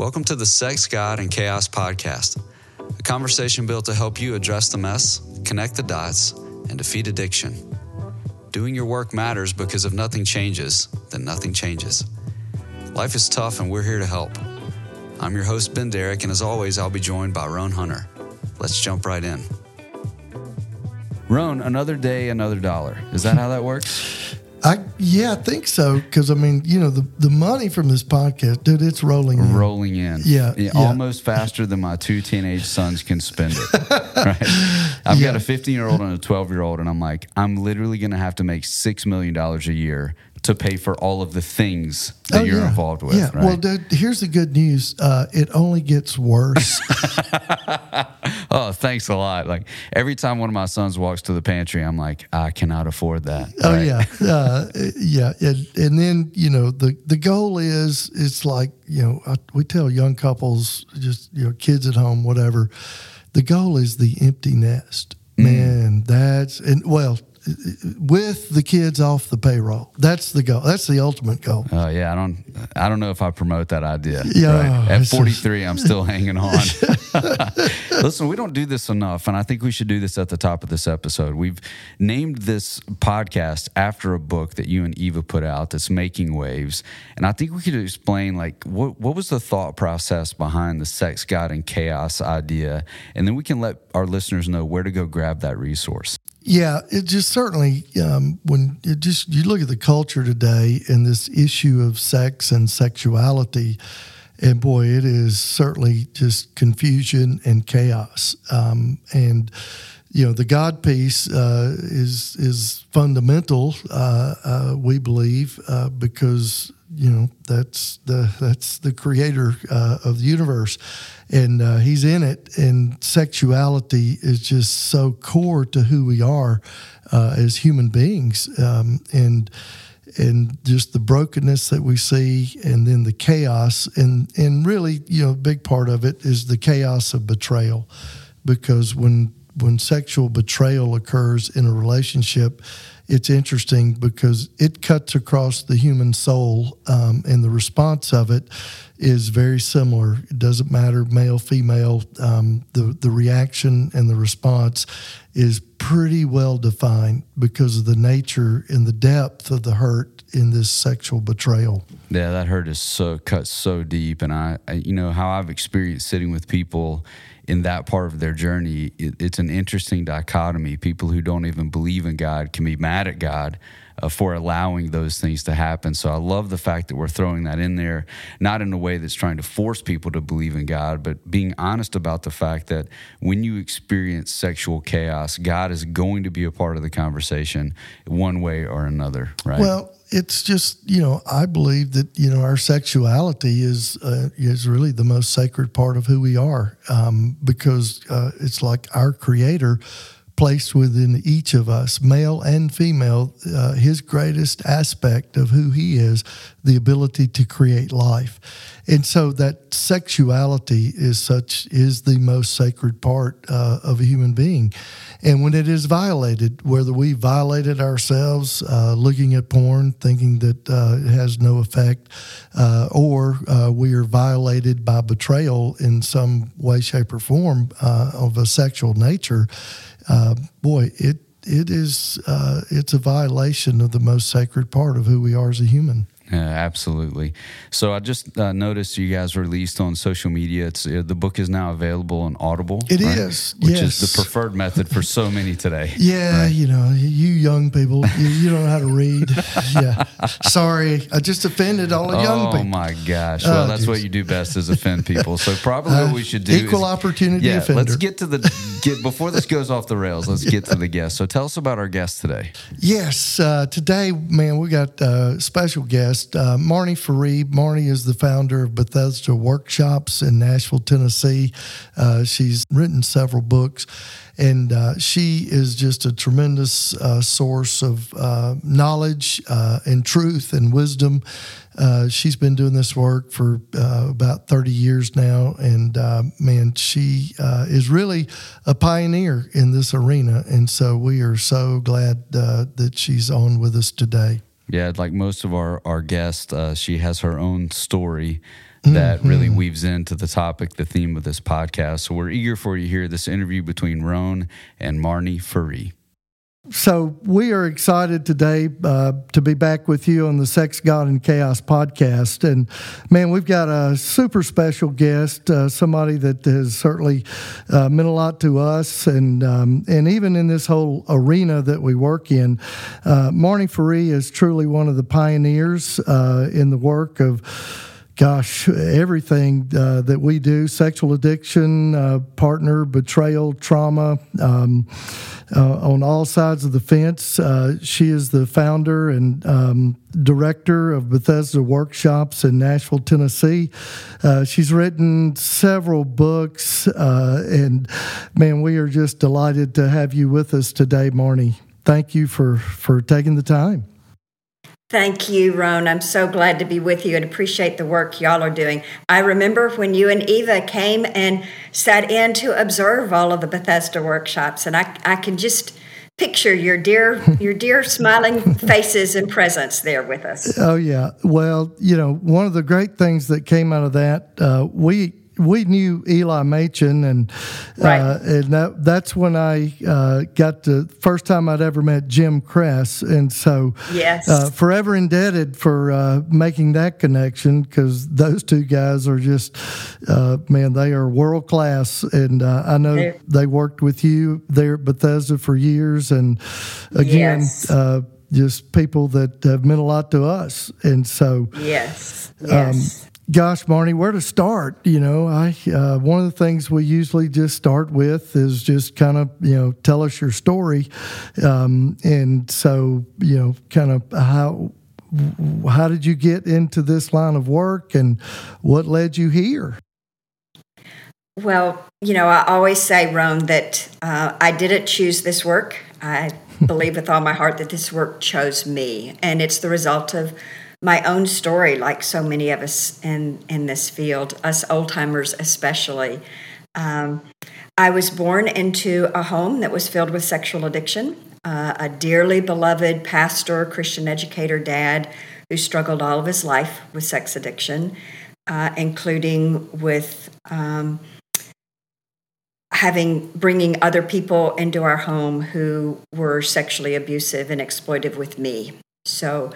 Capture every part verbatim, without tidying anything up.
Welcome to the Sex, God, and Chaos podcast, a conversation built to help you address the mess, connect the dots, and defeat addiction. Doing your work matters because if nothing changes, then nothing changes. Life is tough and we're here to help. I'm your host, Ben Derrick, and as always, I'll be joined by Roan Hunter. Let's jump right in. Roan, another day, another dollar. Is that how that works? I Yeah, I think so, because, I mean, you know, the, the money from this podcast, dude, it's rolling in. Rolling in. Yeah, yeah. Almost faster than my two teenage sons can spend it. Right? I've yeah. got a fifteen-year-old and a twelve-year-old, and I'm like, I'm literally going to have to make six million dollars a year to pay for all of the things that oh, you're yeah. involved with. Yeah, right? Well, dude, here's the good news. Uh, it only gets worse. Oh, thanks a lot. Like, every time one of my sons walks to the pantry, I'm like, I cannot afford that. Oh, right? yeah. Uh, yeah. And, and then, you know, the, the goal is, it's like, you know, I, we tell young couples, just, you know, kids at home, whatever, the goal is the empty nest. Mm. Man, that's, and well, with the kids off the payroll. That's the goal. That's the ultimate goal. Oh, uh, yeah. I don't I don't know if I promote that idea. Yeah, right? At forty-three, I'm still hanging on. Listen, we don't do this enough, and I think we should do this at the top of this episode. We've named this podcast after a book that you and Eva put out that's making waves, and I think we could explain, like, what, what was the thought process behind the Sex, God, and Chaos idea, and then we can let our listeners know where to go grab that resource. Yeah, it just certainly, um, when it just you look at the culture today and this issue of sex and sexuality, and boy, it is certainly just confusion and chaos. Um, and, you know, the God piece uh, is is fundamental, uh, uh, we believe, uh, because, you know, that's the that's the creator uh, of the universe, and uh, he's in it. And sexuality is just so core to who we are uh, as human beings, um, and and just the brokenness that we see, and then the chaos, and and really, you know, a big part of it is the chaos of betrayal, because when when sexual betrayal occurs in a relationship, it's interesting because it cuts across the human soul, um, and the response of it is very similar. It doesn't matter, male, female, um, the, the reaction and the response is pretty well defined because of the nature and the depth of the hurt in this sexual betrayal. Yeah, that hurt is so cut so deep. And I, I you know, how I've experienced sitting with people in that part of their journey, it, it's an interesting dichotomy. People who don't even believe in God can be mad at God uh, for allowing those things to happen. So I love the fact that we're throwing that in there, not in a way that's trying to force people to believe in God, but being honest about the fact that when you experience sexual chaos, God is going to be a part of the conversation one way or another, right? Well, it's just, you know, I believe that, you know, our sexuality is uh, is really the most sacred part of who we are, um, because uh, it's like our Creator placed within each of us, male and female, uh, his greatest aspect of who he is, the ability to create life. And so that sexuality is such is the most sacred part uh, of a human being. And when it is violated, whether we violate it ourselves, uh, looking at porn, thinking that uh, it has no effect, uh, or uh, we are violated by betrayal in some way, shape, or form uh, of a sexual nature, Uh, boy, it it is uh, it's a violation of the most sacred part of who we are as a human. Yeah, absolutely. So I just uh, noticed you guys released on social media. It's uh, the book is now available on Audible. It right? is, which yes. is the preferred method for so many today. Yeah, right? You know, you young people, you, you don't know how to read. Yeah, sorry, I just offended all the oh, young people. Oh my gosh! Well, oh, that's geez. what you do best is offend people. So probably uh, what we should do equal is, opportunity. Yeah, offender. Let's get to the get before this goes off the rails. Let's yeah. get to the guest. So tell us about our guest today. Yes, uh, today, man, we got uh, special guest. Uh, Marnie Ferree. Marnie is the founder of Bethesda Workshops in Nashville, Tennessee. Uh, she's written several books, and uh, she is just a tremendous uh, source of uh, knowledge uh, and truth and wisdom. Uh, she's been doing this work for uh, about thirty years now, and uh, man, she uh, is really a pioneer in this arena, and so we are so glad uh, that she's on with us today. Yeah, like most of our, our guests, uh, she has her own story that mm-hmm. really weaves into the topic, the theme of this podcast. So we're eager for you to hear this interview between Roan and Marnie Ferree. So we are excited today uh, to be back with you on the Sex, God, and Chaos podcast. And, man, we've got a super special guest, uh, somebody that has certainly uh, meant a lot to us. And um, and even in this whole arena that we work in, uh, Marnie Ferree is truly one of the pioneers uh, in the work of, gosh, everything uh, that we do, sexual addiction, uh, partner, betrayal, trauma, um, uh, on all sides of the fence. Uh, she is the founder and um, director of Bethesda Workshops in Nashville, Tennessee. Uh, she's written several books, uh, and, man, we are just delighted to have you with us today, Marnie. Thank you for, for taking the time. Thank you, Roan. I'm so glad to be with you and appreciate the work y'all are doing. I remember when you and Eva came and sat in to observe all of the Bethesda workshops, and I, I can just picture your dear, your dear smiling faces and presence there with us. Oh, yeah. Well, you know, one of the great things that came out of that, uh, we... We knew Eli Machen, and right. uh, and that, that's when I uh, got the first time I'd ever met Jim Cress, and so yes. uh, forever indebted for uh, making that connection, because those two guys are just, uh, man, they are world class, and uh, I know They're, they worked with you there at Bethesda for years, and again, yes. uh, just people that have meant a lot to us, and so yes, yes. Um, Gosh, Marnie, where to start? You know, I uh, one of the things we usually just start with is just kind of, you know, tell us your story. Um, and so, you know, kind of how how did you get into this line of work and what led you here? Well, you know, I always say, Roan, that uh, I didn't choose this work. I believe with all my heart that this work chose me, and it's the result of my own story, like so many of us in, in this field, us old-timers especially. Um, I was born into a home that was filled with sexual addiction, uh, a dearly beloved pastor, Christian educator, dad, who struggled all of his life with sex addiction, uh, including with um, having bringing other people into our home who were sexually abusive and exploitive with me. So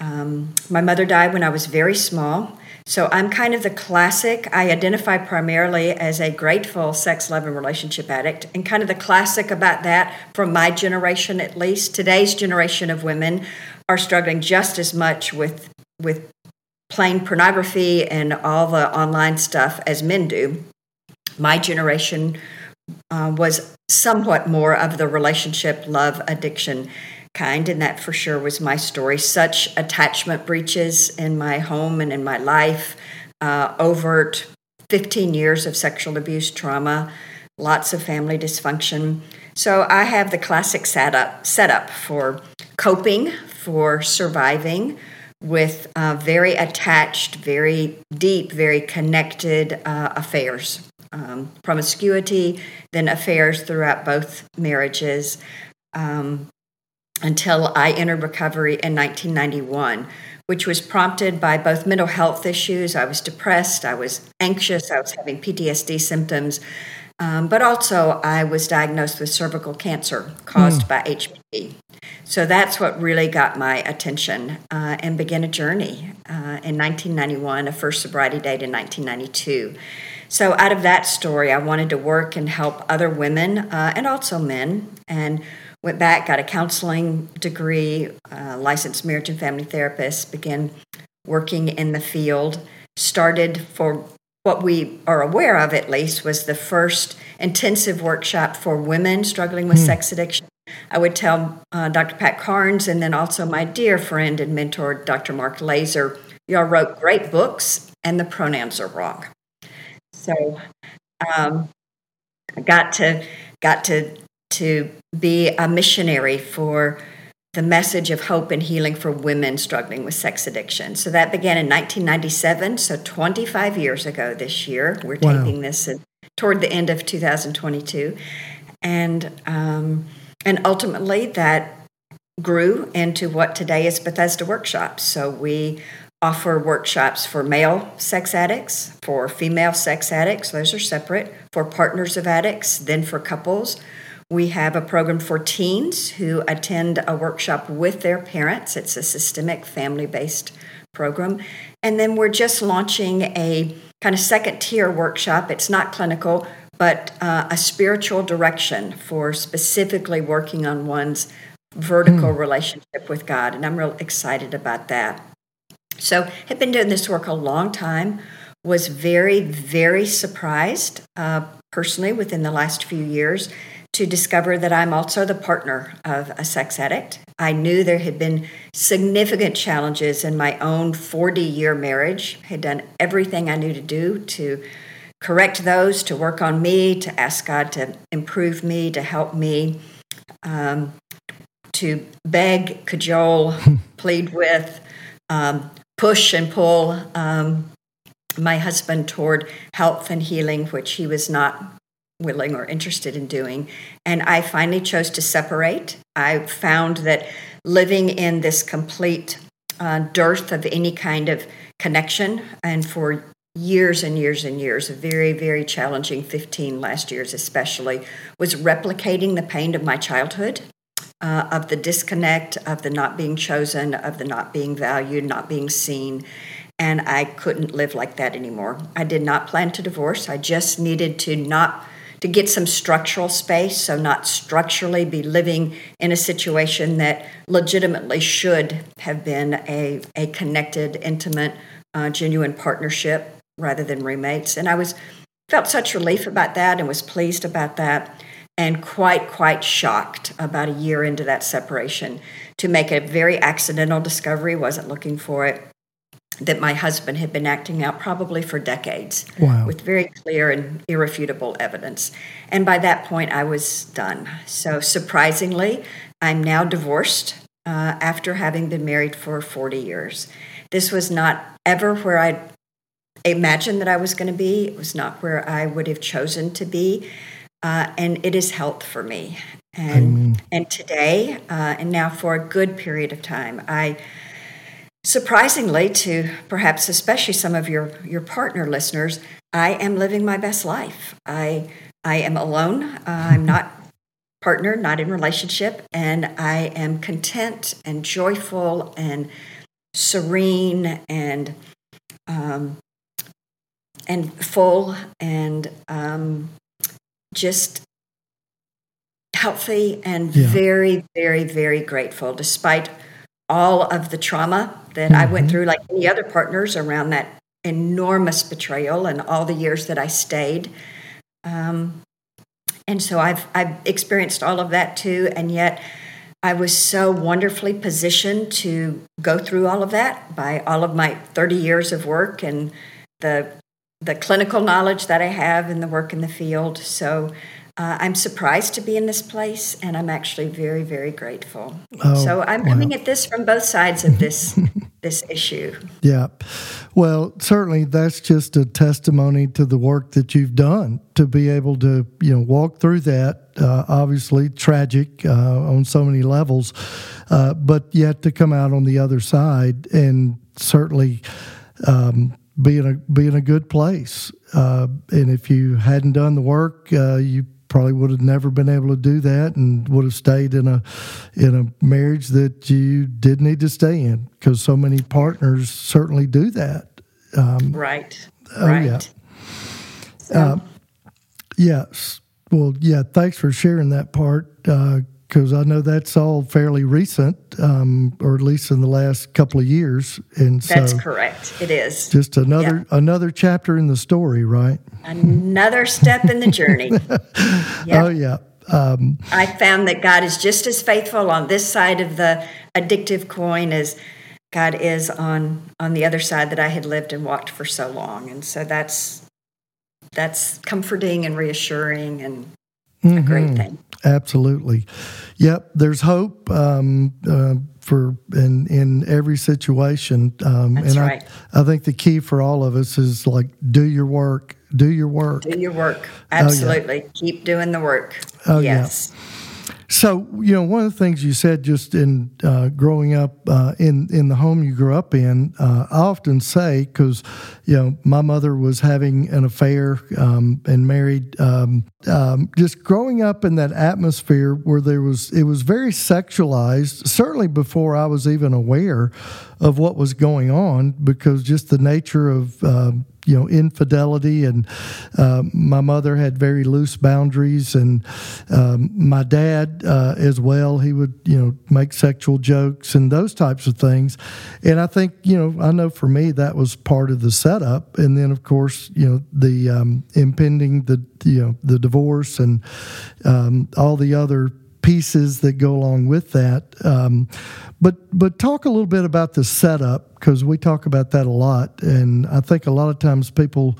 Um, my mother died when I was very small, so I'm kind of the classic. I identify primarily as a grateful sex, love, and relationship addict, and kind of the classic about that from my generation at least. Today's generation of women are struggling just as much with with plain pornography and all the online stuff as men do. My generation uh, was somewhat more of the relationship, love, addiction kind, and that for sure was my story. Such attachment breaches in my home and in my life, uh, overt fifteen years of sexual abuse trauma, lots of family dysfunction. So I have the classic setup, setup for coping, for surviving with uh, very attached, very deep, very connected uh, affairs. Um, promiscuity, then affairs throughout both marriages. Um, until I entered recovery in nineteen ninety-one, which was prompted by both mental health issues. I was depressed, I was anxious, I was having P T S D symptoms, um, but also I was diagnosed with cervical cancer caused mm. by H P V. So that's what really got my attention uh, and began a journey uh, in nineteen ninety-one, a first sobriety date in nineteen ninety-two. So out of that story, I wanted to work and help other women uh, and also men, and went back, got a counseling degree, uh, licensed marriage and family therapist, began working in the field, started for what we are aware of at least was the first intensive workshop for women struggling with mm. sex addiction. I would tell uh, Doctor Pat Carnes and then also my dear friend and mentor, Doctor Mark Laser, y'all wrote great books and the pronouns are wrong. So um, I got to, got to, to be a missionary for the message of hope and healing for women struggling with sex addiction. So that began in nineteen ninety-seven, so twenty-five years ago this year. We're wow. taping this in, toward the end of two thousand twenty-two. And um, and ultimately that grew into what today is Bethesda Workshops. So we offer workshops for male sex addicts, for female sex addicts, those are separate, for partners of addicts, then for couples. We have a program for teens who attend a workshop with their parents. It's a systemic family-based program. And then we're just launching a kind of second-tier workshop. It's not clinical, but uh, a spiritual direction for specifically working on one's vertical mm. relationship with God. And I'm real excited about that. So have been doing this work a long time, was very, very surprised uh, personally within the last few years to discover that I'm also the partner of a sex addict. I knew there had been significant challenges in my own forty-year marriage. I had done everything I knew to do to correct those, to work on me, to ask God to improve me, to help me, um, to beg, cajole, plead with, um, push and pull um, my husband toward health and healing, which he was not willing or interested in doing. And I finally chose to separate. I found that living in this complete uh, dearth of any kind of connection, and for years and years and years, a very, very challenging fifteen last years especially, was replicating the pain of my childhood, uh, of the disconnect, of the not being chosen, of the not being valued, not being seen. And I couldn't live like that anymore. I did not plan to divorce. I just needed to not to get some structural space, so not structurally be living in a situation that legitimately should have been a, a connected, intimate, uh, genuine partnership rather than roommates. And I was felt such relief about that and was pleased about that, and quite, quite shocked about a year into that separation to make a very accidental discovery, wasn't looking for it, that my husband had been acting out probably for decades. Wow. With very clear and irrefutable evidence. And by that point, I was done. So surprisingly, I'm now divorced uh, after having been married for forty years. This was not ever where I imagined that I was going to be. It was not where I would have chosen to be. Uh, and it is health for me. And, mm. and today, uh, and now for a good period of time, I... surprisingly to perhaps especially some of your, your partner listeners, I am living my best life. I I am alone. Uh, I'm not partner, not in relationship, and I am content and joyful and serene and um, and full and um, just healthy and yeah. very, very, very grateful, despite all of the trauma that I went through, like any other partners, around that enormous betrayal and all the years that I stayed. Um, and so I've I've experienced all of that too, and yet I was so wonderfully positioned to go through all of that by all of my thirty years of work and the the clinical knowledge that I have and the work in the field. So Uh, I'm surprised to be in this place, and I'm actually very, very grateful. Oh, so I'm wow. coming at this from both sides of this this issue. Yeah. Well, certainly that's just a testimony to the work that you've done to be able to, you know, walk through that, uh, obviously tragic uh, on so many levels, uh, but yet to come out on the other side and certainly um, be, in a, be in a good place. Uh, and if you hadn't done the work, uh, you probably would have never been able to do that, and would have stayed in a in a marriage that you did need to stay in, because so many partners certainly do that. Um, right. Oh, right. Yeah. So. Uh, yes. Well, yeah. Thanks for sharing that part, because uh, I know that's all fairly recent, um, or at least in the last couple of years. And that's so correct. It is just another yeah. another chapter in the story, right? Another step in the journey. Yeah. Oh, yeah. Um, I found that God is just as faithful on this side of the addictive coin as God is on, on the other side that I had lived and walked for so long. And so that's that's comforting and reassuring and mm-hmm. a great thing. Absolutely. Yep, there's hope um, uh, for in, in every situation. Um, that's and I, right. I think the key for all of us is, like, do your work. Do your work. Do your work. Absolutely. Oh, yeah. Keep doing the work. Oh, yes. Yeah. So, you know, one of the things you said just in uh, growing up uh, in, in the home you grew up in, uh, I often say, because, you know, my mother was having an affair um, and married, um, um, just growing up in that atmosphere where there was, it was very sexualized, certainly before I was even aware of what was going on, because just the nature of, um, you know, infidelity, and uh, my mother had very loose boundaries, and um, my dad uh, as well. He would, you know, make sexual jokes and those types of things. And I think, you know, I know for me that was part of the setup. And then, of course, you know, the um, impending, the you know, the divorce and um, all the other pieces that go along with that. Um, but but talk a little bit about the setup, because we talk about that a lot. And I think a lot of times people,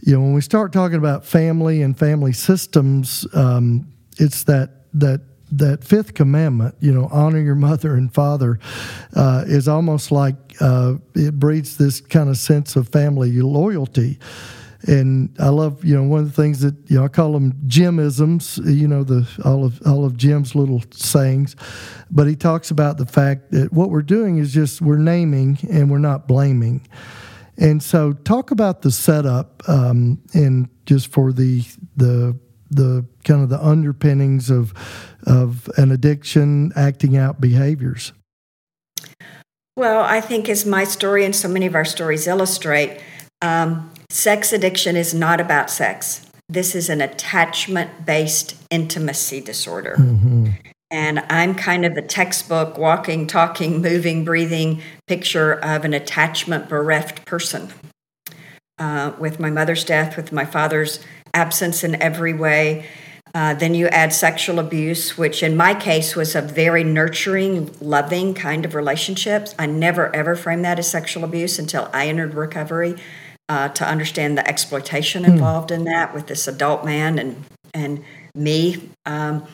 you know, when we start talking about family and family systems, um, it's that that that fifth commandment, you know, honor your mother and father, uh, is almost like uh, it breeds this kind of sense of family loyalty. And I love, you know, one of the things that, you know, I call them Jimisms, you know, the all of all of Jim's little sayings. But he talks about the fact that what we're doing is just we're naming and we're not blaming. And so talk about the setup um, and just for the the the kind of the underpinnings of of an addiction, acting out behaviors. Well, I think as my story and so many of our stories illustrate, um, sex addiction is not about sex. This is an attachment-based intimacy disorder. Mm-hmm. And I'm kind of the textbook walking, talking, moving, breathing picture of an attachment-bereft person. Uh, with my mother's death, with my father's absence in every way, uh, then you add sexual abuse, which in my case was a very nurturing, loving kind of relationships. I never, ever framed that as sexual abuse until I entered recovery. Uh, to understand the exploitation involved in that with this adult man and and me, um,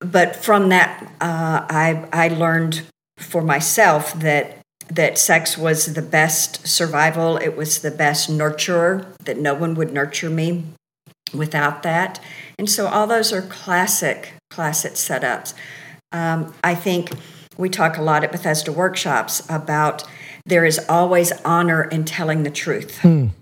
but from that uh, I I learned for myself that that sex was the best survival. It was the best nurturer. That no one would nurture me without that, and so all those are classic classic setups. Um, I think we talk a lot at Bethesda Workshops about. There is always honor in telling the truth. Mm.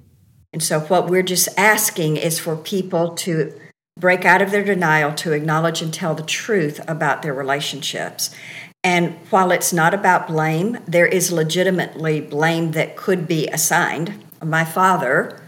And so what we're just asking is for people to break out of their denial, to acknowledge and tell the truth about their relationships. And while it's not about blame, there is legitimately blame that could be assigned. My father,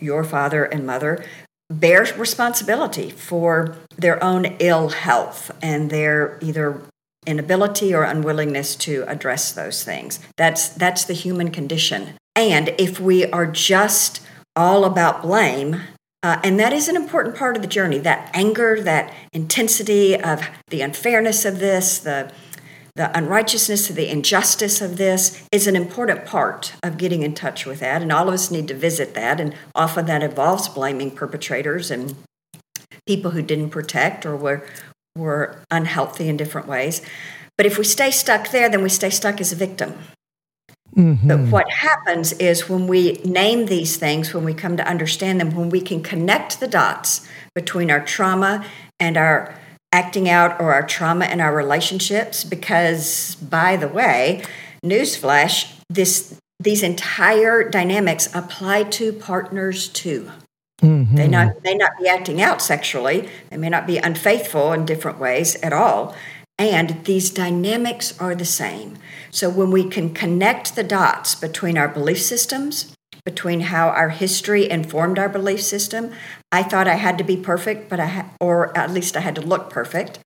your father and mother, bear responsibility for their own ill health and their either inability or unwillingness to address those things. That's that's the human condition. And if we are just all about blame, uh, and that is an important part of the journey, that anger, that intensity of the unfairness of this, the the unrighteousness, the injustice of this is an important part of getting in touch with that. And all of us need to visit that. And often that involves blaming perpetrators and people who didn't protect or were were unhealthy in different ways. But if we stay stuck there, then we stay stuck as a victim. Mm-hmm. But what happens is when we name these things, when we come to understand them, when we can connect the dots between our trauma and our acting out or our trauma and our relationships, because, by the way, newsflash, this these entire dynamics apply to partners too. Mm-hmm. They not, may not be acting out sexually. They may not be unfaithful in different ways at all. And these dynamics are the same. So when we can connect the dots between our belief systems, between how our history informed our belief system, I thought I had to be perfect, but I ha- or at least I had to look perfect.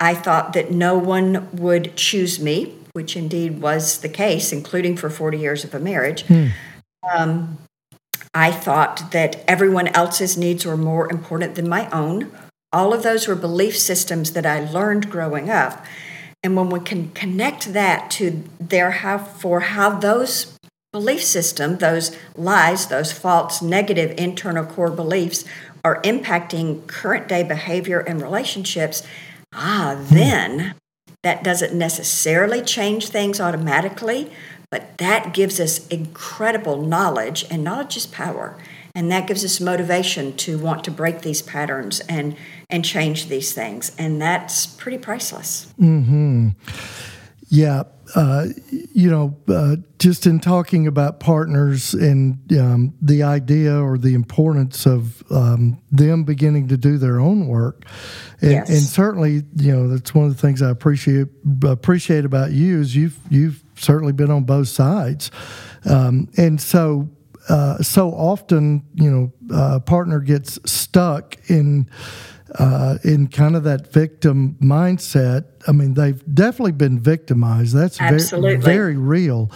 I thought that no one would choose me, which indeed was the case, including for forty years of a marriage. Mm. Um I thought that everyone else's needs were more important than my own. All of those were belief systems that I learned growing up. And when we can connect that to their how for how those belief systems, those lies, those false, negative internal core beliefs are impacting current day behavior and relationships, ah, then that doesn't necessarily change things automatically. But that gives us incredible knowledge, and knowledge is power. And that gives us motivation to want to break these patterns and and change these things. And that's pretty priceless. Mm-hmm. Yeah. Uh, you know, uh, just in talking about partners and um, the idea or the importance of um, them beginning to do their own work, and, yes. and certainly, you know, that's one of the things I appreciate appreciate about you is you've you've certainly been on both sides, um, and so uh, so often, you know, a partner gets stuck in. Uh, in kind of that victim mindset. I mean, they've definitely been victimized. That's very, very real.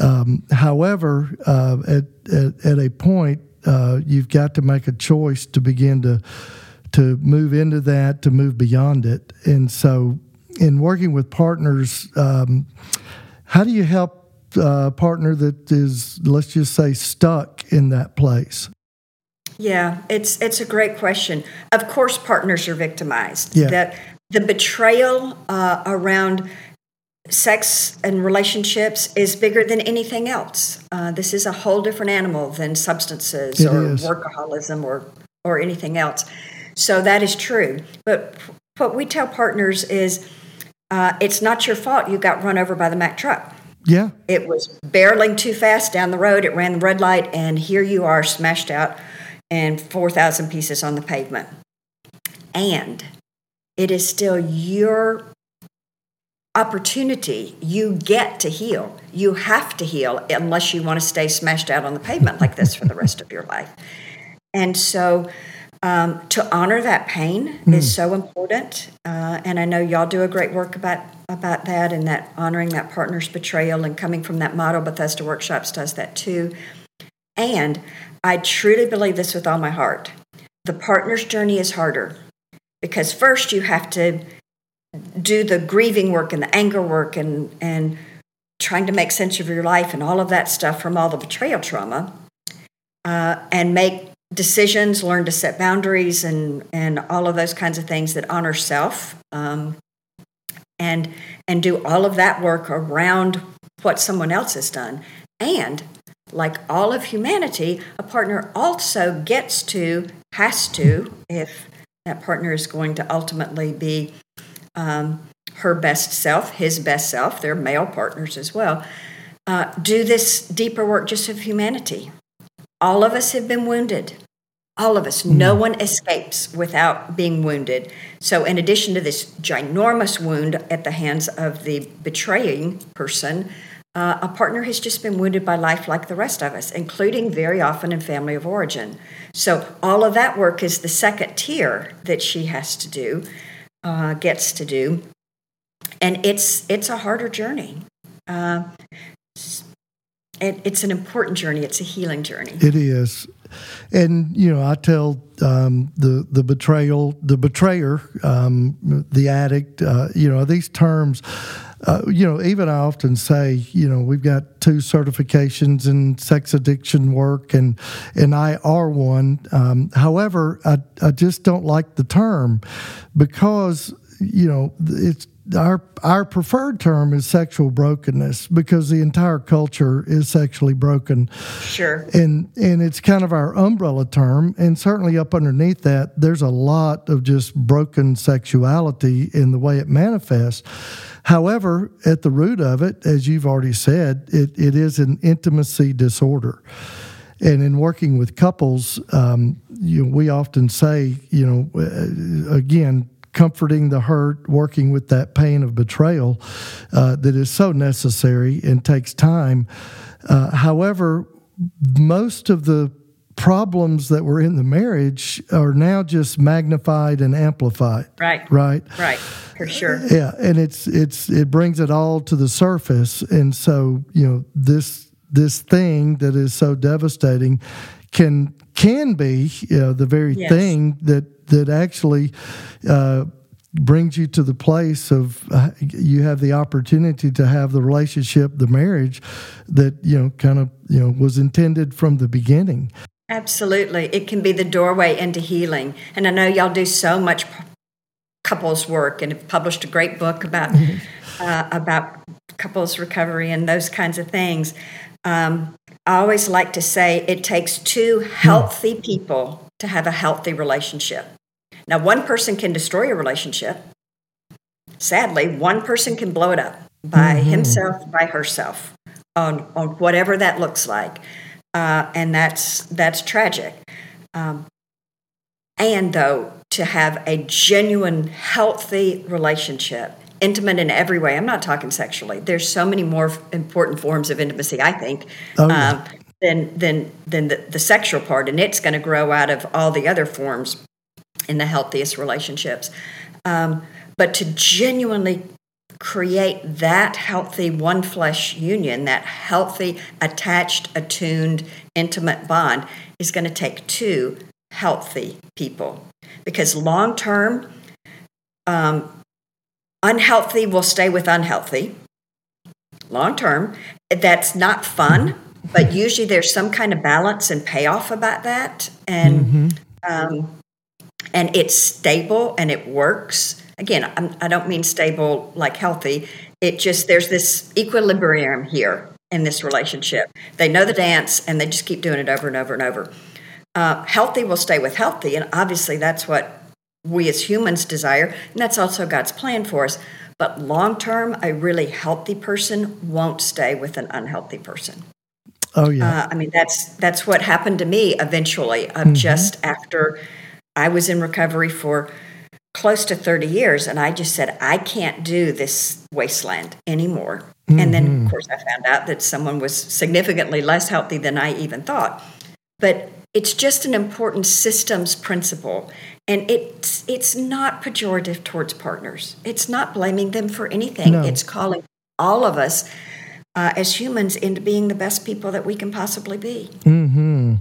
Um, however, uh, at, at at a point, uh, you've got to make a choice to begin to to move into that, to move beyond it. And so, in working with partners, um, how do you help a partner that is, let's just say, stuck in that place? Yeah, it's it's a great question. Of course, partners are victimized. Yeah. That the betrayal uh, around sex and relationships is bigger than anything else. Uh, this is a whole different animal than substances it or is. workaholism or or anything else. So that is true. But what we tell partners is, uh, it's not your fault you got run over by the Mack truck. Yeah, it was barreling too fast down the road. It ran the red light, and here you are, smashed out. And four thousand pieces on the pavement. And it is still your opportunity. You get to heal. You have to heal unless you want to stay smashed out on the pavement like this for the rest of your life. And so um, to honor that pain mm. is so important. Uh, and I know y'all do a great work about, about that and that honoring that partner's betrayal and coming from that model. Bethesda Workshops does that too. And I truly believe this with all my heart. The partner's journey is harder because first you have to do the grieving work and the anger work and, and trying to make sense of your life and all of that stuff from all the betrayal trauma uh, and make decisions, learn to set boundaries and, and all of those kinds of things that honor self um, and, and do all of that work around what someone else has done. And like all of humanity, a partner also gets to, has to, if that partner is going to ultimately be um, her best self, his best self, they're male partners as well, uh, do this deeper work just of humanity. All of us have been wounded. All of us. Mm. No one escapes without being wounded. So in addition to this ginormous wound at the hands of the betraying person, Uh, a partner has just been wounded by life like the rest of us, including very often in family of origin. So all of that work is the second tier that she has to do, uh, gets to do. And it's it's a harder journey. Uh, it, it's an important journey. It's a healing journey. It is. And, you know, I tell um, the, the betrayal, the betrayer, um, the addict, uh, you know, these terms... Uh, you know, even I often say, you know, we've got two certifications in sex addiction work, and and I are one. Um, however, I, I just don't like the term because, you know, it's our our preferred term is sexual brokenness because the entire culture is sexually broken. Sure. And and it's kind of our umbrella term, and certainly up underneath that, there's a lot of just broken sexuality in the way it manifests. However, at the root of it, as you've already said, it, it is an intimacy disorder. And in working with couples, um, you know, we often say, you know, again, comforting the hurt, working with that pain of betrayal uh, that is so necessary and takes time. Uh, however, most of the problems that were in the marriage are now just magnified and amplified. Right. Right. Right. For sure. Yeah. And it's, it's, it brings it all to the surface. And so, you know, this, this thing that is so devastating can, can be, you know, the very yes. thing that, that actually, uh, brings you to the place of uh, you have the opportunity to have the relationship, the marriage that, you know, kind of, you know, was intended from the beginning. Absolutely. It can be the doorway into healing. And I know y'all do so much couples work and have published a great book about uh, about couples recovery and those kinds of things. Um, I always like to say it takes two healthy people to have a healthy relationship. Now, one person can destroy a relationship. Sadly, one person can blow it up by mm-hmm. himself, by herself, on, on whatever that looks like. Uh, and that's that's tragic. Um, and, though, to have a genuine, healthy relationship, intimate in every way. I'm not talking sexually. There's so many more f- important forms of intimacy, I think, oh, yeah. um, than than than the, the sexual part, and it's going to grow out of all the other forms in the healthiest relationships. Um, but to genuinely create that healthy one flesh union, that healthy, attached, attuned, intimate bond is going to take two healthy people, because long term. Um, Unhealthy will stay with unhealthy long term. That's not fun, but usually there's some kind of balance and payoff about that. And mm-hmm. um, and it's stable and it works. Again, I'm, I don't mean stable like healthy. It just, there's this equilibrium here in this relationship. They know the dance and they just keep doing it over and over and over. Uh, healthy will stay with healthy. And obviously that's what we as humans desire, and that's also God's plan for us. But long-term, a really healthy person won't stay with an unhealthy person. Oh, yeah. Uh, I mean, that's that's what happened to me eventually, of mm-hmm. just after I was in recovery for close to thirty years, and I just said, I can't do this wasteland anymore. Mm-hmm. And then, of course, I found out that someone was significantly less healthy than I even thought. But it's just an important systems principle. And it's it's not pejorative towards partners. It's not blaming them for anything. No. It's calling all of us uh, as humans into being the best people that we can possibly be. Mm-hmm.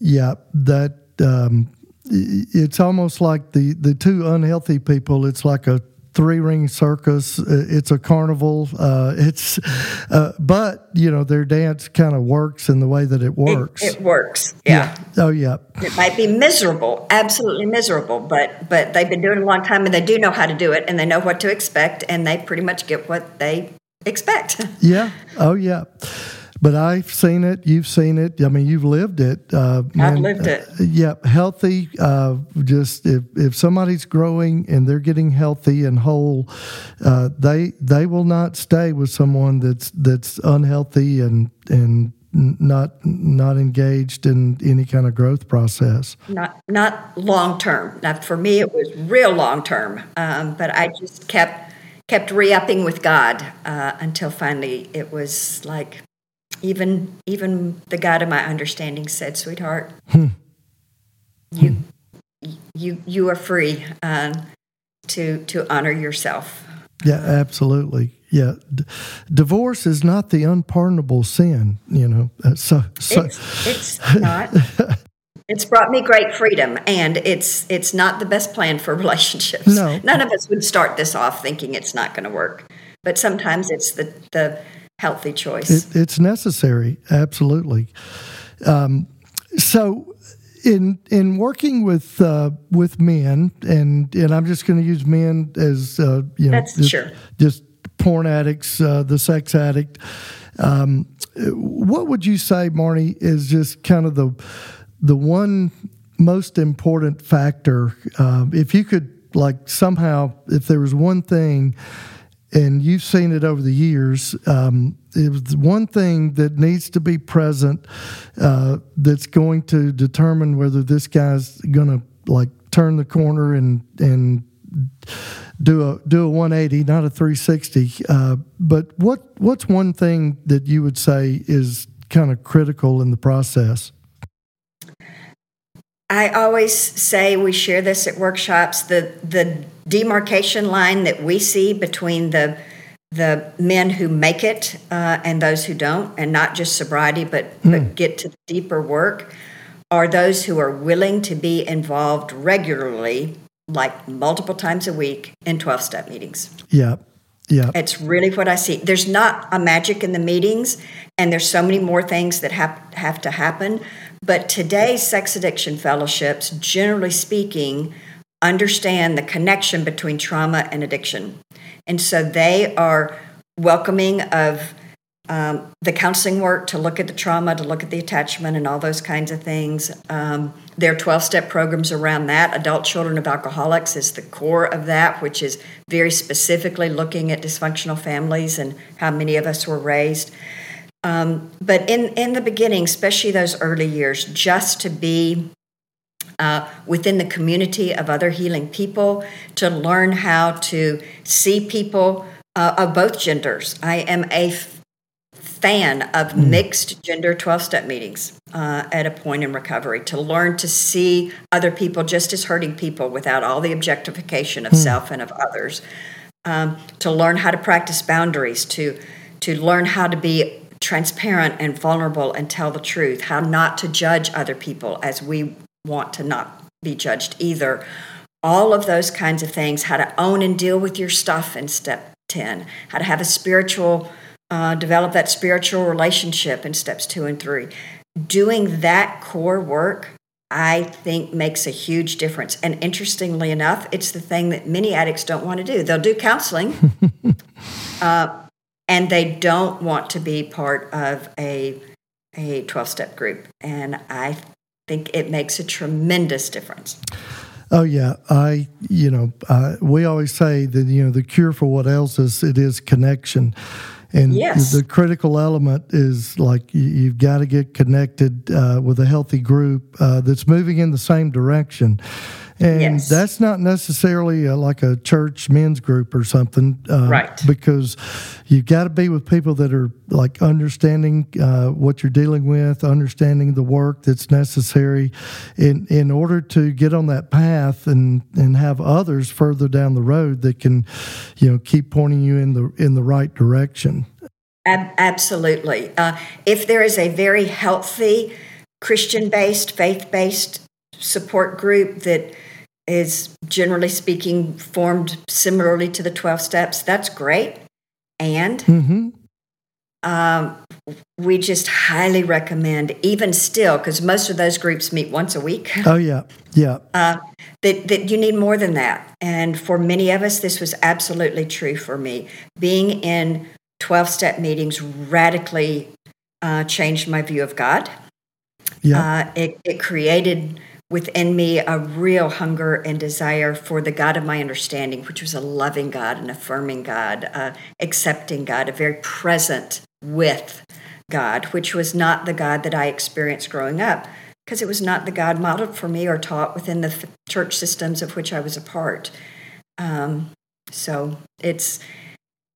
Yeah, that um, it's almost like the, the two unhealthy people, it's like a three-ring circus. It's a carnival. Uh, it's, uh, but you know, their dance kind of works in the way that it works. It, it works. Yeah. yeah. Oh, yeah. It might be miserable, absolutely miserable, but but they've been doing it a long time, and they do know how to do it, and they know what to expect, and they pretty much get what they expect. Yeah. Oh, yeah. But I've seen it. You've seen it. I mean, you've lived it. Uh, I've and, lived it. Uh, yeah, healthy. Uh, just if, if somebody's growing and they're getting healthy and whole, uh, they they will not stay with someone that's that's unhealthy and and not not engaged in any kind of growth process. Not not long term. Now, for me, it was real long term. Um, but I just kept kept re-upping with God uh, until finally it was like. Even even the God of my understanding said, "Sweetheart, hmm. you you you are free uh, to to honor yourself." Yeah, absolutely. Yeah, D- divorce is not the unpardonable sin, you know. Uh, so, so it's, it's not. It's brought me great freedom, and it's it's not the best plan for relationships. No, none of us would start this off thinking it's not going to work, but sometimes it's the the. healthy choice. It, it's necessary, absolutely. Um, so, in in working with uh, with men, and and I'm just going to use men as uh, you know, That's just, sure. just porn addicts, uh, the sex addict. Um, what would you say, Marnie, is just kind of the the one most important factor? Um, if you could, like, somehow, if there was one thing. And you've seen it over the years. Um, it was one thing that needs to be present uh, that's going to determine whether this guy's going to like turn the corner and and do a do a one eighty, not a three sixty. Uh, but what what's one thing that you would say is kind of critical in the process? I always say, we share this at workshops, the the demarcation line that we see between the the men who make it uh, and those who don't, and not just sobriety, but, mm. but get to the deeper work, are those who are willing to be involved regularly, like multiple times a week, in twelve-step meetings. Yeah, yeah. It's really what I see. There's not a magic in the meetings, and there's so many more things that have, have to happen. But today's sex addiction fellowships, generally speaking, understand the connection between trauma and addiction. And so they are welcoming of um, the counseling work, to look at the trauma, to look at the attachment and all those kinds of things. Um, there are twelve-step programs around that. Adult Children of Alcoholics is the core of that, which is very specifically looking at dysfunctional families and how many of us were raised. Um, but in, in the beginning, especially those early years, just to be uh, within the community of other healing people, to learn how to see people uh, of both genders. I am a f- fan of mixed gender twelve-step meetings uh, at a point in recovery, to learn to see other people just as hurting people without all the objectification of mm. self and of others, um, to learn how to practice boundaries, to to learn how to be transparent and vulnerable and tell the truth, how not to judge other people as we want to not be judged either. All of those kinds of things, how to own and deal with your stuff in step ten, how to have a spiritual, uh, develop that spiritual relationship in steps two and three. Doing that core work, I think, makes a huge difference. And interestingly enough, it's the thing that many addicts don't want to do. They'll do counseling, uh, and they don't want to be part of a a twelve-step group. And I think it makes a tremendous difference. Oh, yeah. I, you know, uh, we always say that, you know, the cure for what else is, it is connection. And yes. the critical element is, like, you've got to get connected uh, with a healthy group uh, that's moving in the same direction. And yes. that's not necessarily a, like a church men's group or something. Uh, right. Because you've got to be with people that are, like, understanding uh, what you're dealing with, understanding the work that's necessary in in order to get on that path and, and have others further down the road that can, you know, keep pointing you in the in the right direction. Ab- absolutely. Uh, if there is a very healthy Christian-based, faith-based support group that is, generally speaking, formed similarly to the twelve steps, that's great. And mm-hmm. um, we just highly recommend, even still, because most of those groups meet once a week. Oh, yeah, yeah. Uh, that, that you need more than that. And for many of us, this was absolutely true for me. Being in twelve-step meetings radically uh, changed my view of God. Yeah. Uh, it, it created within me a real hunger and desire for the God of my understanding, which was a loving God, an affirming God, uh, accepting God, a very present with God, which was not the God that I experienced growing up, because it was not the God modeled for me or taught within the f- church systems of which I was a part. Um, so it's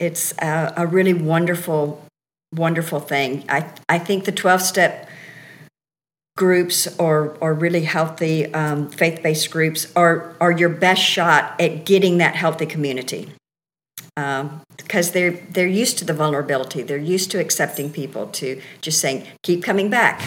it's a, a really wonderful, wonderful thing. I I think the twelve-step groups or or really healthy um, faith-based groups are are your best shot at getting that healthy community, um, because they're they're used to the vulnerability, they're used to accepting people, to just saying, keep coming back.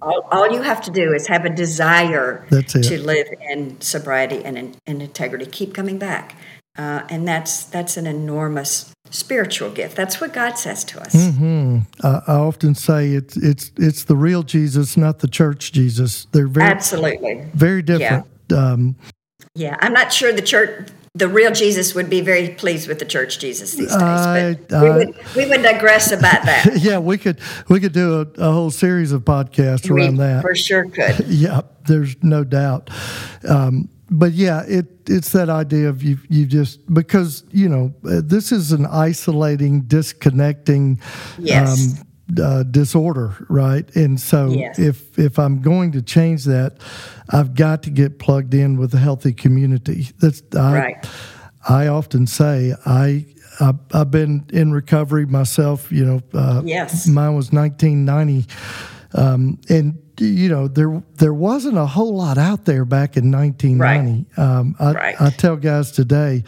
all, all you have to do is have a desire to live in sobriety and in, in integrity. Keep coming back, uh, and that's that's an enormous spiritual gift. That's what God says to us. Mm-hmm. Uh, I often say it's it's it's the real Jesus, not the church Jesus. They're very absolutely very different. Yeah, um, yeah. I'm not sure the church, the real Jesus, would be very pleased with the church Jesus these days. I, but we, I, would, we would digress about that. Yeah, we could we could do a, a whole series of podcasts we around that. For sure, could. Yeah, there's no doubt. Um, But yeah, it it's that idea of you you just, because, you know, this is an isolating, disconnecting yes. um, uh, disorder, right? And so yes. if if I'm going to change that, I've got to get plugged in with a healthy community. That's I, right. I often say I. I've been in recovery myself, you know. Uh, yes. Mine was nineteen ninety, um, and you know there there wasn't a whole lot out there back in nineteen ninety. Right. Um, I, right. I tell guys today,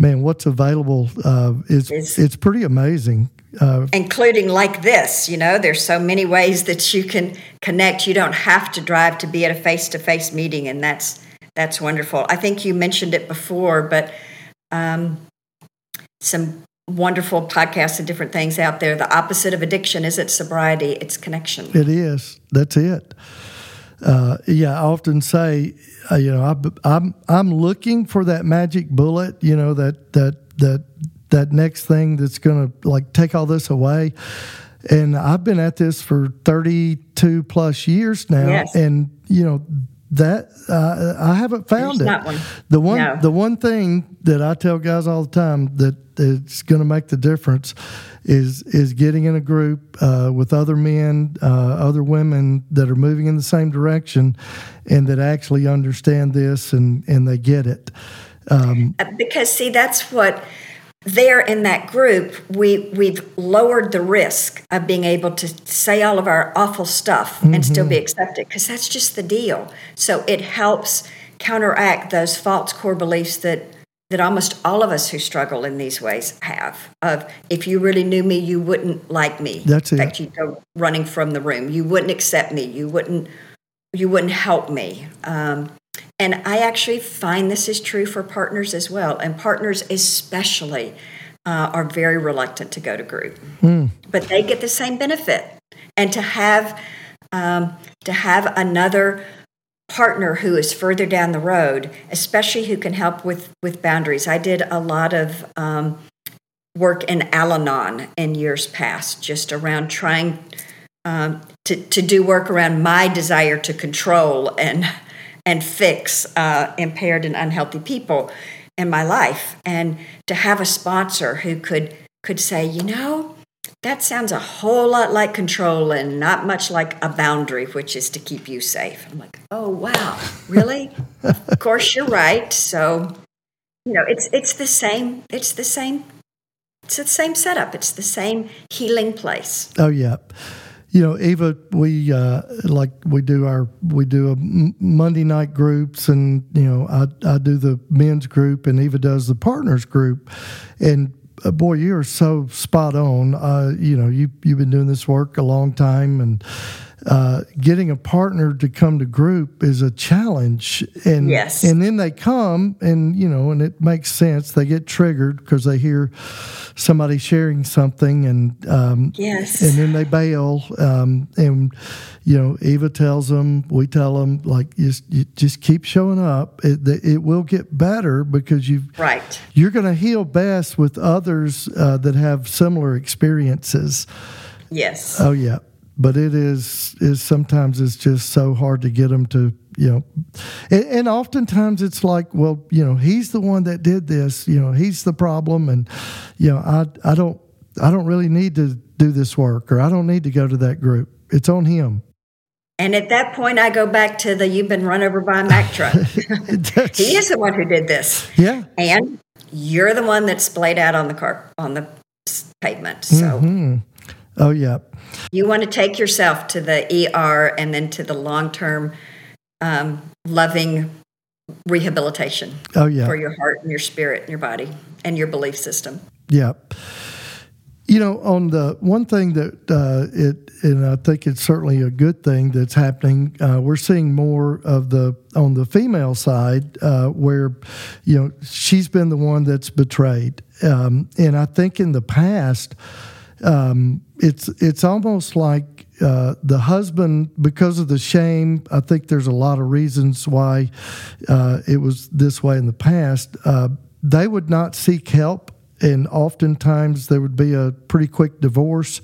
man, what's available uh, is it's, it's pretty amazing. Uh, including like this, you know, there's so many ways that you can connect. You don't have to drive to be at a face-to-face meeting, and that's that's wonderful. I think you mentioned it before, but. Um, Some wonderful podcasts and different things out there. The opposite of addiction isn't sobriety, it's connection. It is. That's it. Uh, yeah, I often say, uh, you know, I, I'm I'm looking for that magic bullet, you know, that that that that next thing that's going to, like, take all this away. And I've been at this for thirty-two plus years now. Yes. And, you know, that uh, I haven't found There's it. One. The one no. the one thing that I tell guys all the time that it's going to make the difference is is getting in a group uh, with other men, uh, other women that are moving in the same direction and that actually understand this and, and they get it. Um, because, see, that's what there in that group, we, we've lowered the risk of being able to say all of our awful stuff mm-hmm. and still be accepted, because that's just the deal. So it helps counteract those false core beliefs that, that almost all of us who struggle in these ways have of, if you really knew me, you wouldn't like me. That's it. In fact, you'd go running from the room. You wouldn't accept me. You wouldn't, you wouldn't help me. Um, And I actually find this is true for partners as well. And partners especially uh, are very reluctant to go to group. Mm. But they get the same benefit. And to have um, to have another partner who is further down the road, especially who can help with, with boundaries. I did a lot of um, work in Al-Anon in years past, just around trying um, to, to do work around my desire to control and and fix uh, impaired and unhealthy people in my life. And to have a sponsor who could could say, you know, that sounds a whole lot like control and not much like a boundary, which is to keep you safe. I'm like, oh, wow, really? Of course, you're right. So, you know, it's it's the same. It's the same. It's the same setup. It's the same healing place. Oh, yeah. You know, Eva, we uh, like we do our we do a Monday night groups, and you know, I I do the men's group, and Eva does the partners group. And uh, boy, you are so spot on. Uh, you know, you you've been doing this work a long time, and uh, getting a partner to come to group is a challenge. And yes. And then they come, and you know, and it makes sense. They get triggered because they hear somebody sharing something, and um, yes, and then they bail. Um, and you know, Eva tells them, we tell them, like just you just keep showing up. It it will get better because you've right. You're going to heal best with others uh, that have similar experiences. Yes. Oh yeah. But it is is sometimes it's just so hard to get them to, you know, and, and oftentimes it's like, well, you know, he's the one that did this, you know, he's the problem, and you know, I I don't I don't really need to do this work, or I don't need to go to that group. It's on him. And at that point, I go back to the you've been run over by a Mack truck. He is the one who did this. Yeah, and you're the one that splayed out on the car on the pavement. So. Mm-hmm. Oh, yeah. You want to take yourself to the E R and then to the long-term um, loving rehabilitation oh, yeah. for your heart and your spirit and your body and your belief system. Yeah. You know, on the one thing that uh, it, and I think it's certainly a good thing that's happening, uh, we're seeing more of the, on the female side uh, where, you know, she's been the one that's betrayed. Um, and I think in the past, Um, it's it's almost like uh, the husband, because of the shame. I think there's a lot of reasons why uh, it was this way in the past. Uh, they would not seek help, and oftentimes there would be a pretty quick divorce.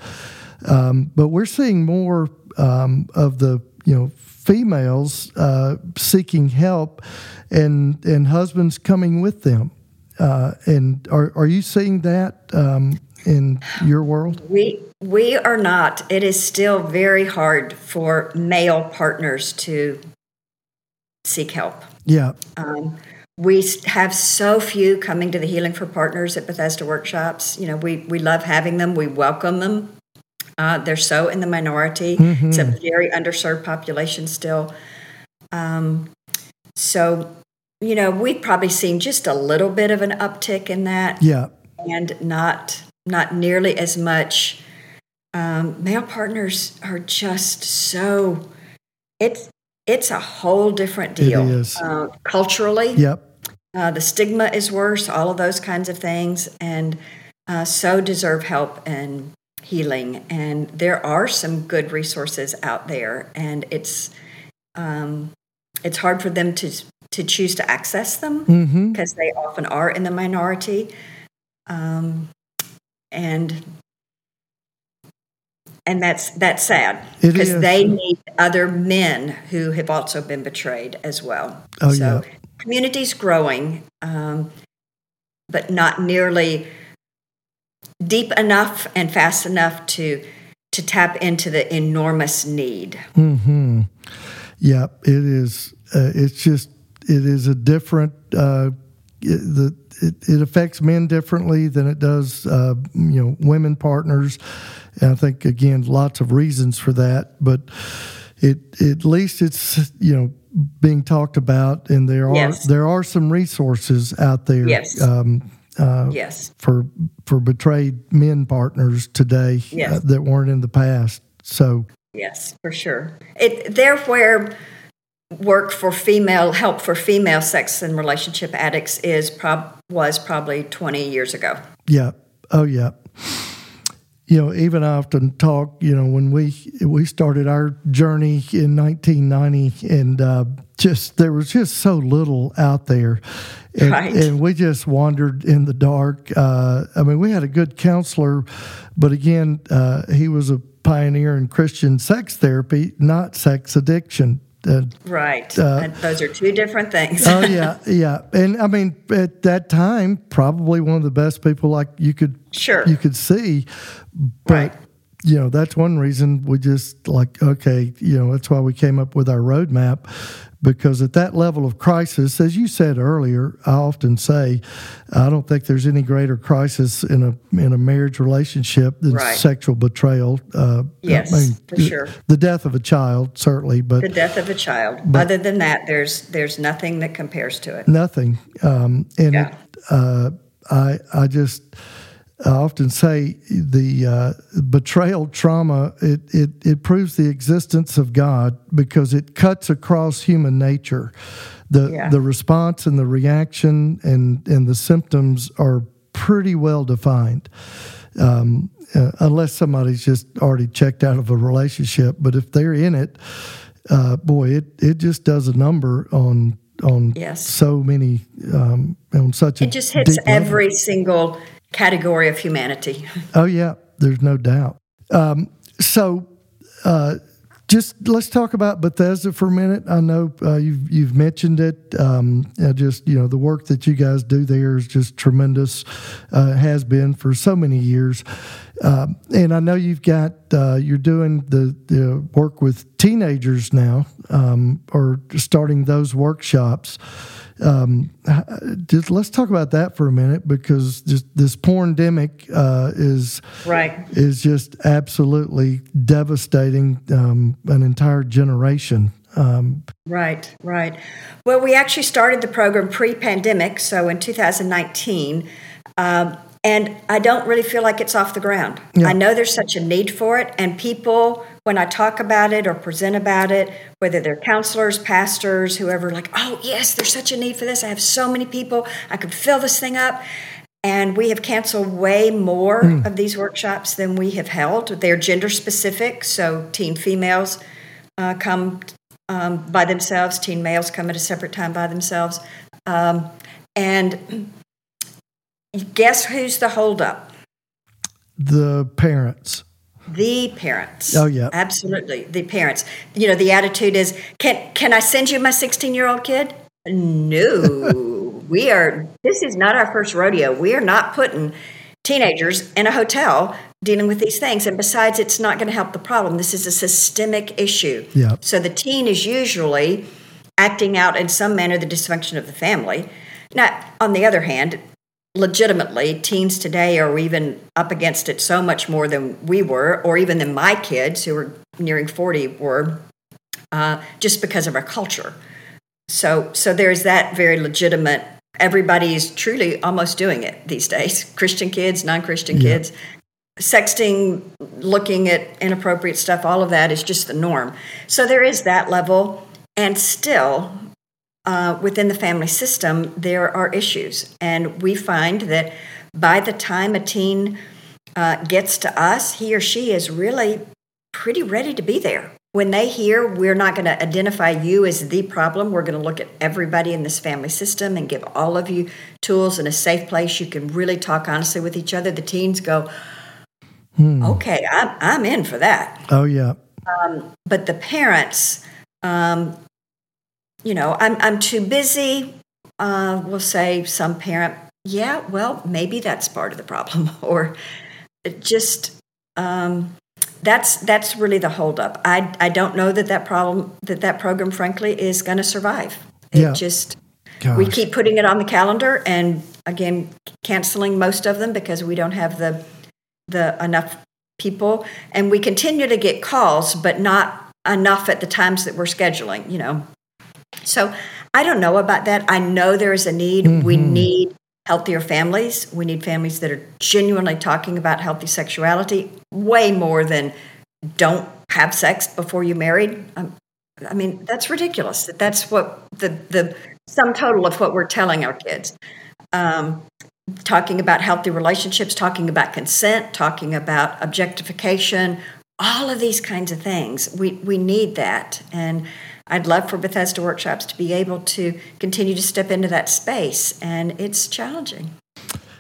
Um, but we're seeing more um, of the you know females uh, seeking help, and and husbands coming with them. Uh, and are are you seeing that? Um, In your world? We we are not. It is still very hard for male partners to seek help. Yeah. Um, we have so few coming to the Healing for Partners at Bethesda Workshops. You know, we, we love having them. We welcome them. Uh, they're so in the minority. Mm-hmm. It's a very underserved population still. Um, so, you know, we've probably seen just a little bit of an uptick in that. Yeah. And not... Not nearly as much. Um, male partners are just so. It's it's a whole different deal. It is. Uh, culturally. Yep. Uh, the stigma is worse. All of those kinds of things, and uh, so deserve help and healing. And there are some good resources out there, and it's um, it's hard for them to to choose to access them because mm-hmm. they often are in the minority. Um, And And that's that's sad, because they need other men who have also been betrayed as well. Oh, so yeah. Community's growing, um, but not nearly deep enough and fast enough to to tap into the enormous need. Mm-hmm. Yeah, it is. Uh, it's just it is a different. Uh, the it, it affects men differently than it does uh, you know women partners. And I think, again, lots of reasons for that, but it at least it's you know being talked about, and there are yes. there are some resources out there yes. um, uh, yes. for for betrayed men partners today yes. uh, that weren't in the past. So yes, for sure, it they're where work for female help for female sex and relationship addicts is prob was probably twenty years ago. Yeah. Oh yeah. You know, even I often talk, you know, when we we started our journey in nineteen ninety, and uh, just there was just so little out there. And, right. and we just wandered in the dark. Uh, I mean, we had a good counselor, but again, uh, he was a pioneer in Christian sex therapy, not sex addiction. Uh, right. Uh, and those are two different things. Oh, yeah, yeah. And, I mean, at that time, probably one of the best people like you could sure. you could see. But, right. you know, that's one reason we just like, okay, you know, that's why we came up with our roadmap, because at that level of crisis, as you said earlier, I often say, I don't think there's any greater crisis in a in a marriage relationship than right. sexual betrayal. Uh, yes, I mean, for sure. The death of a child, certainly, but the death of a child. Other than that, there's there's nothing that compares to it. Nothing, um, and yeah. it, uh, I I just. I often say the uh, betrayal trauma, it, it, it proves the existence of God, because it cuts across human nature. The yeah. the response and the reaction and, and the symptoms are pretty well defined, um, uh, unless somebody's just already checked out of a relationship. But if they're in it, uh, boy, it, it just does a number on on yes. so many, um, on such it a It just hits every level. Single... category of humanity. Oh yeah, there's no doubt. Um, so, uh, just let's talk about Bethesda for a minute. I know uh, you've you've mentioned it. Um, just you know the work that you guys do there is just tremendous. Uh, has been for so many years, um, and I know you've got uh, you're doing the, the work with teenagers now, um, or starting those workshops. Um, just, let's talk about that for a minute, because just this porndemic uh, is right. is just absolutely devastating um, an entire generation. Um, right, right. Well, we actually started the program pre-pandemic, so in two thousand nineteen, um, and I don't really feel like it's off the ground. Yeah. I know there's such a need for it, and people, when I talk about it or present about it, whether they're counselors, pastors, whoever, like, oh, yes, there's such a need for this. I have so many people. I could fill this thing up. And we have canceled way more mm. of these workshops than we have held. They're gender specific. So teen females uh, come um, by themselves. Teen males come at a separate time by themselves. Um, and guess who's the holdup? The parents. The parents. Oh, yeah. Absolutely. The parents. You know, the attitude is, can can I send you my sixteen-year-old kid? No. we are, this is not our first rodeo. We are not putting teenagers in a hotel dealing with these things. And besides, it's not going to help the problem. This is a systemic issue. Yeah. So the teen is usually acting out in some manner the dysfunction of the family. Now, on the other hand, legitimately, teens today are even up against it so much more than we were, or even than my kids who were nearing forty were, uh, just because of our culture. So so there's that very legitimate, everybody's truly almost doing it these days, Christian kids, non-Christian yeah. kids. Sexting, looking at inappropriate stuff, all of that is just the norm. So there is that level, and still... Uh, within the family system, there are issues. And we find that by the time a teen uh, gets to us, he or she is really pretty ready to be there. When they hear, we're not going to identify you as the problem, we're going to look at everybody in this family system and give all of you tools and a safe place you can really talk honestly with each other, the teens go, Hmm. Okay, I'm I'm in for that. Oh yeah. Um, but the parents, um, you know, I'm I'm too busy. Uh, we'll say some parent. Yeah, well, maybe that's part of the problem, or just um, that's that's really the holdup. I I don't know that that problem that that program, frankly, is going to survive. It yeah. just Gosh. We keep putting it on the calendar, and again, canceling most of them because we don't have the. the enough people, and we continue to get calls, but not enough at the times that we're scheduling, you know. So I don't know about that. I know there is a need. Mm-hmm. We need healthier families. We need families that are genuinely talking about healthy sexuality way more than don't have sex before you married. Um, I mean, that's ridiculous. That that's what the, the sum total of what we're telling our kids. Um, Talking about healthy relationships, talking about consent, talking about objectification, all of these kinds of things. We we need that. And I'd love for Bethesda Workshops to be able to continue to step into that space. And it's challenging.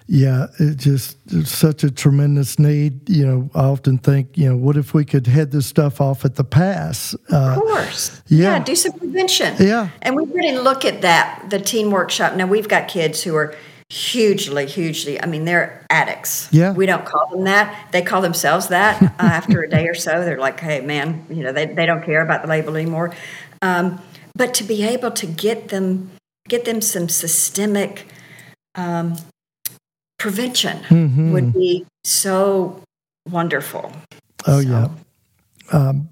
Yeah, it just, it's such a tremendous need. You know, I often think, you know, what if we could head this stuff off at the pass? Uh, of course. Yeah. yeah, do some prevention. Yeah. And we really look at that, the teen workshop. Now, we've got kids who are Hugely, hugely. I mean, they're addicts. Yeah. We don't call them that. They call themselves that uh, after a day or so. They're like, hey, man, you know, they, they don't care about the label anymore. Um, but to be able to get them, get them some systemic um, prevention mm-hmm. would be so wonderful. Oh, so. yeah. Um,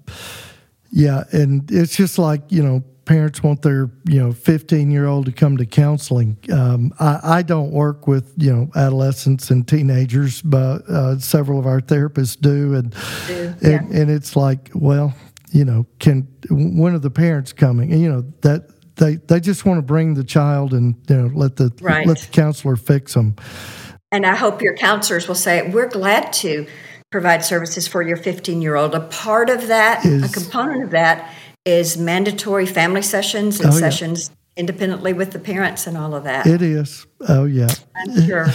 yeah. And it's just like, you know, parents want their, you know, fifteen-year-old to come to counseling. Um, I, I don't work with, you know, adolescents and teenagers, but uh, several of our therapists do. And, do. Yeah. and and it's like, well, you know, can when are the parents coming? And, you know, that they, they just want to bring the child and, you know, let the right. let the counselor fix them. And I hope your counselors will say, we're glad to provide services for your fifteen-year-old. A part of that, is, a component of that, is mandatory family sessions and oh, yeah. sessions independently with the parents and all of that. It is. Oh, yeah. I'm sure.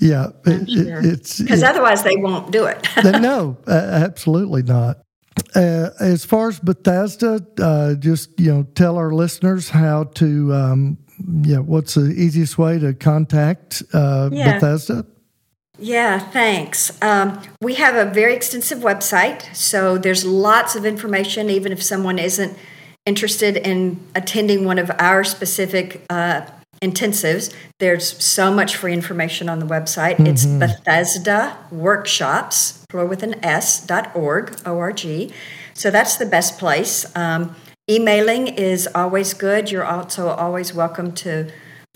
yeah. I'm sure. It, it's Because yeah. otherwise they won't do it. No, uh, absolutely not. Uh, as far as Bethesda, uh, just, you know, tell our listeners how to, um, yeah, what's the easiest way to contact uh, yeah. Bethesda? Yeah, thanks. Um, we have a very extensive website, so there's lots of information, even if someone isn't interested in attending one of our specific uh, intensives. There's so much free information on the website. Mm-hmm. It's Bethesda Workshops, plural with an S, dot org, O R G. So that's the best place. Um, emailing is always good. You're also always welcome to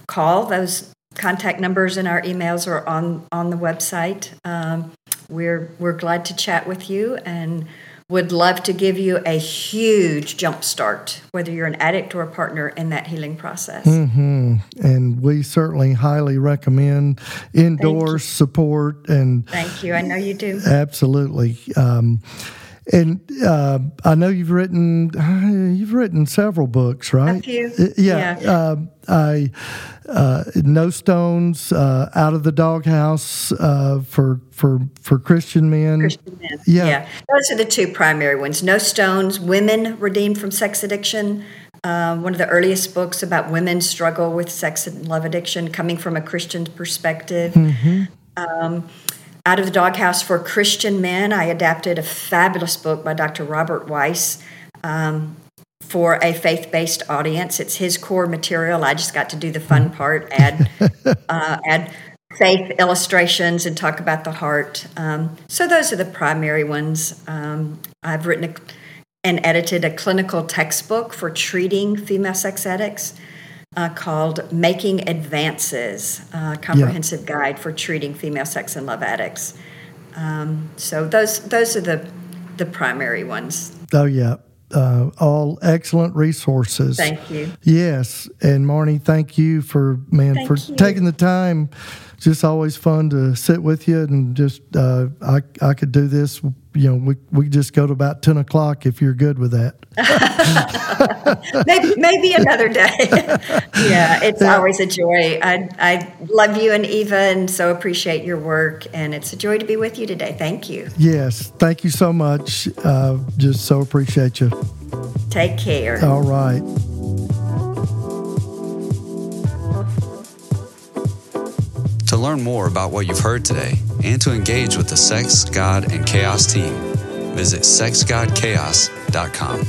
call those contact numbers and our emails are on, on the website. Um, we're we're glad to chat with you and would love to give you a huge jump start, whether you're an addict or a partner, in that healing process. Mm-hmm. And we certainly highly recommend indoor support. And thank you. I know you do. Absolutely. Um, and uh, I know you've written you've written several books, right? A few. Yeah. yeah. Uh, I uh, No Stones, uh, Out of the Doghouse uh, for for for Christian men. Christian men. Yeah. yeah. Those are the two primary ones. No Stones, Women Redeemed from Sex Addiction. Uh, one of the earliest books about women's struggle with sex and love addiction, coming from a Christian perspective. Mm-hmm. Um, Out of the Doghouse for Christian Men. I adapted a fabulous book by Doctor Robert Weiss um, for a faith-based audience. It's his core material. I just got to do the fun part, add uh, add faith illustrations and talk about the heart. Um, so those are the primary ones. Um, I've written a, and edited a clinical textbook for treating female sex addicts Uh, called Making Advances, uh, Comprehensive yeah. Guide for Treating Female Sex and Love Addicts. Um, so those those are the the primary ones. Oh, yeah. Uh, all excellent resources. Thank you. Yes. And Marnie, thank you for, man, thank for you. taking the time just always fun to sit with you, and just uh, I I could do this. You know, we we just go to about ten o'clock if you're good with that. maybe maybe another day. Yeah, it's yeah. always a joy. I I love you and Eva, and so appreciate your work. And it's a joy to be with you today. Thank you. Yes, thank you so much. Uh, just so appreciate you. Take care. All right. To learn more about what you've heard today and to engage with the Sex, God, and Chaos team, visit sex god chaos dot com.